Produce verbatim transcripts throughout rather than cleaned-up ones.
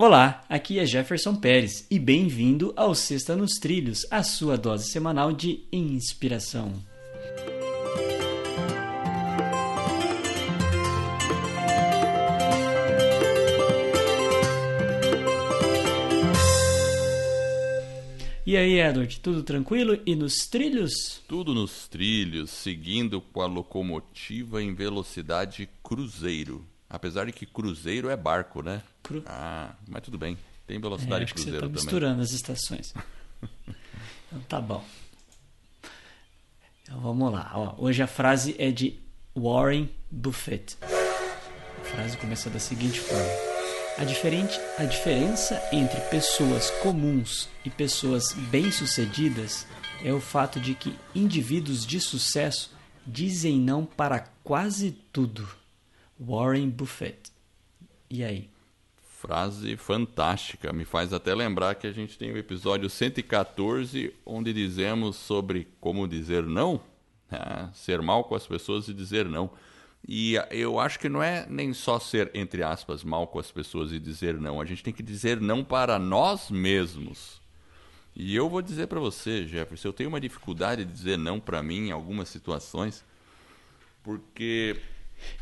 Olá, aqui é Jefferson Pérez e bem-vindo ao Sexta nos Trilhos, a sua dose semanal de inspiração. E aí, Edward, tudo tranquilo e nos trilhos? Tudo nos trilhos, seguindo com a locomotiva em velocidade cruzeiro. Apesar de que cruzeiro é barco, né? Cru... Ah, mas tudo bem. Tem velocidade é, de cruzeiro também. Você tá misturando as estações. Então tá bom. Então vamos lá. Ó, hoje a frase é de Warren Buffett. A frase começa da seguinte forma. A, diferente, a diferença entre pessoas comuns e pessoas bem-sucedidas é o fato de que indivíduos de sucesso dizem não para quase tudo. Warren Buffett. E aí? Frase fantástica. Me faz até lembrar que a gente tem o episódio cento e quatorze, onde dizemos sobre como dizer não, né? Ser mal com as pessoas e dizer não. E eu acho que não é nem só ser, entre aspas, mal com as pessoas e dizer não. A gente tem que dizer não para nós mesmos. E eu vou dizer para você, Jefferson, eu tenho uma dificuldade de dizer não para mim em algumas situações, porque...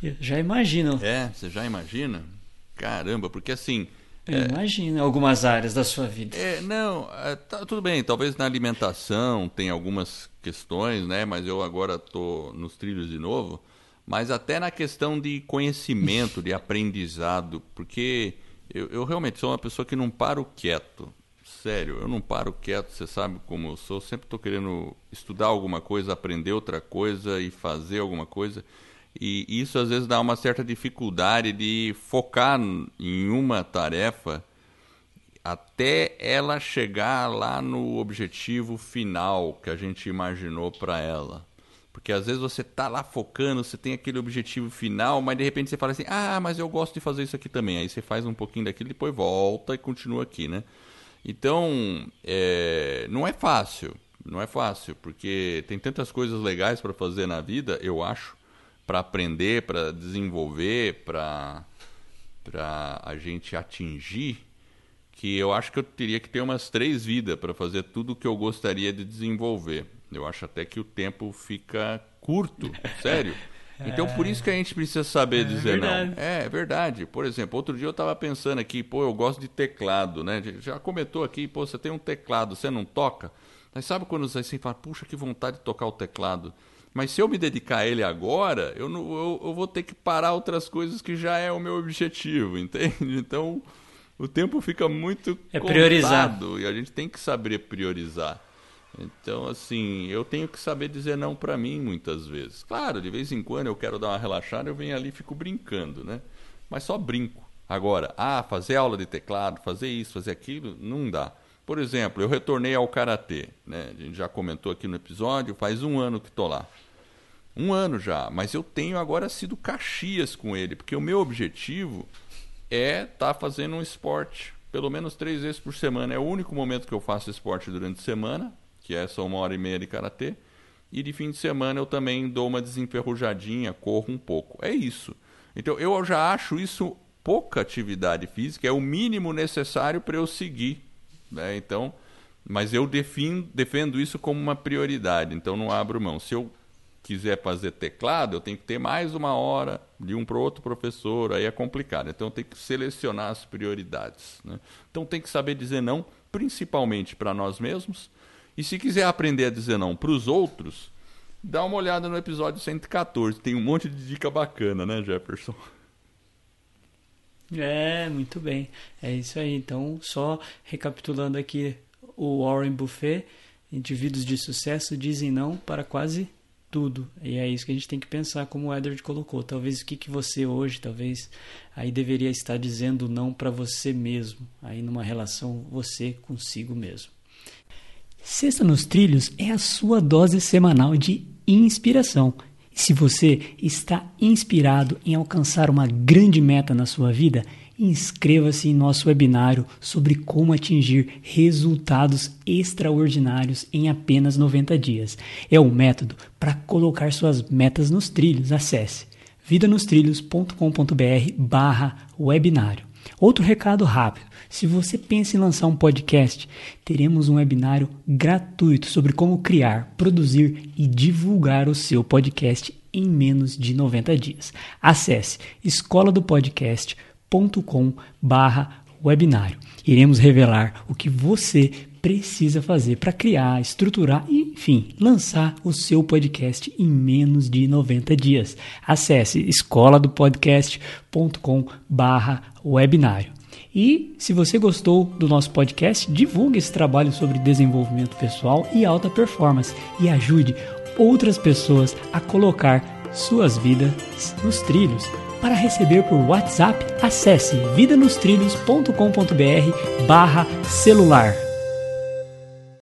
Eu já imagino. É, você já imagina? Caramba, porque assim... Eu é... imagino algumas áreas da sua vida. É, não, é, tá, tudo bem, talvez na alimentação tem algumas questões, né? Mas eu agora tô nos trilhos de novo... Mas até na questão de conhecimento, de aprendizado, porque eu, eu realmente sou uma pessoa que não paro quieto. Sério, eu não paro quieto, você sabe como eu sou. Sempre estou querendo estudar alguma coisa, aprender outra coisa e fazer alguma coisa. E isso às vezes dá uma certa dificuldade de focar em uma tarefa até ela chegar lá no objetivo final que a gente imaginou para ela. Porque às vezes você está lá focando, você tem aquele objetivo final, mas de repente você fala assim, ah, mas eu gosto de fazer isso aqui também. Aí você faz um pouquinho daquilo, depois volta e continua aqui, né? Então, é... não é fácil, não é fácil, porque tem tantas coisas legais para fazer na vida, eu acho, para aprender, para desenvolver, para para a gente atingir, que eu acho que eu teria que ter umas três vidas para fazer tudo o que eu gostaria de desenvolver. Eu acho até que o tempo fica curto, sério. Então, por isso que a gente precisa saber dizer não. É verdade. Por exemplo, outro dia eu estava pensando aqui, pô, eu gosto de teclado, né? Já comentou aqui, pô, você tem um teclado, você não toca? Mas sabe quando você assim fala, puxa, que vontade de tocar o teclado. Mas se eu me dedicar a ele agora, eu, não, eu, eu vou ter que parar outras coisas que já é o meu objetivo, entende? Então, o tempo fica muito é priorizado. E a gente tem que saber priorizar. Então, assim, eu tenho que saber dizer não para mim muitas vezes. Claro, de vez em quando eu quero dar uma relaxada, eu venho ali e fico brincando, né? Mas só brinco. Agora, ah, fazer aula de teclado, fazer isso, fazer aquilo, não dá. Por exemplo, eu retornei ao Karatê, né? A gente já comentou aqui no episódio, faz um ano que estou lá. Um ano já, mas eu tenho agora sido caxias com ele, porque o meu objetivo é estar tá fazendo um esporte, pelo menos três vezes por semana. É o único momento que eu faço esporte durante a semana, que é só uma hora e meia de karatê, e de fim de semana eu também dou uma desenferrujadinha, corro um pouco. É isso. Então eu já acho isso pouca atividade física, é o mínimo necessário para eu seguir, né? Então, mas eu defino, defendo isso como uma prioridade, então não abro mão. Se eu quiser fazer teclado, eu tenho que ter mais uma hora de um para o outro professor, aí é complicado. Então eu tenho que selecionar as prioridades, né? Então tem que saber dizer não, principalmente para nós mesmos. E se quiser aprender a dizer não para os outros, dá uma olhada no episódio cento e quatorze. Tem um monte de dica bacana, né, Jefferson? É, muito bem. É isso aí. Então, só recapitulando aqui o Warren Buffett, indivíduos de sucesso dizem não para quase tudo. E é isso que a gente tem que pensar, como o Edward colocou. Talvez o que, que você hoje, talvez, aí deveria estar dizendo não para você mesmo. Aí numa relação você consigo mesmo. Sexta nos Trilhos é a sua dose semanal de inspiração. E se você está inspirado em alcançar uma grande meta na sua vida, inscreva-se em nosso webinário sobre como atingir resultados extraordinários em apenas noventa dias. É um método para colocar suas metas nos trilhos. Acesse vida nos trilhos ponto com ponto b r barra webinário. Outro recado rápido, se você pensa em lançar um podcast, teremos um webinário gratuito sobre como criar, produzir e divulgar o seu podcast em menos de noventa dias. Acesse escola do podcast ponto com barra webinário. Iremos revelar o que você precisa fazer para criar, estruturar e, enfim, lançar o seu podcast em menos de noventa dias. Acesse escola do podcast ponto com barra webinário. E se você gostou do nosso podcast, divulgue esse trabalho sobre desenvolvimento pessoal e alta performance e ajude outras pessoas a colocar suas vidas nos trilhos. Para receber por WhatsApp, acesse vida nos trilhos ponto com ponto br barra celular.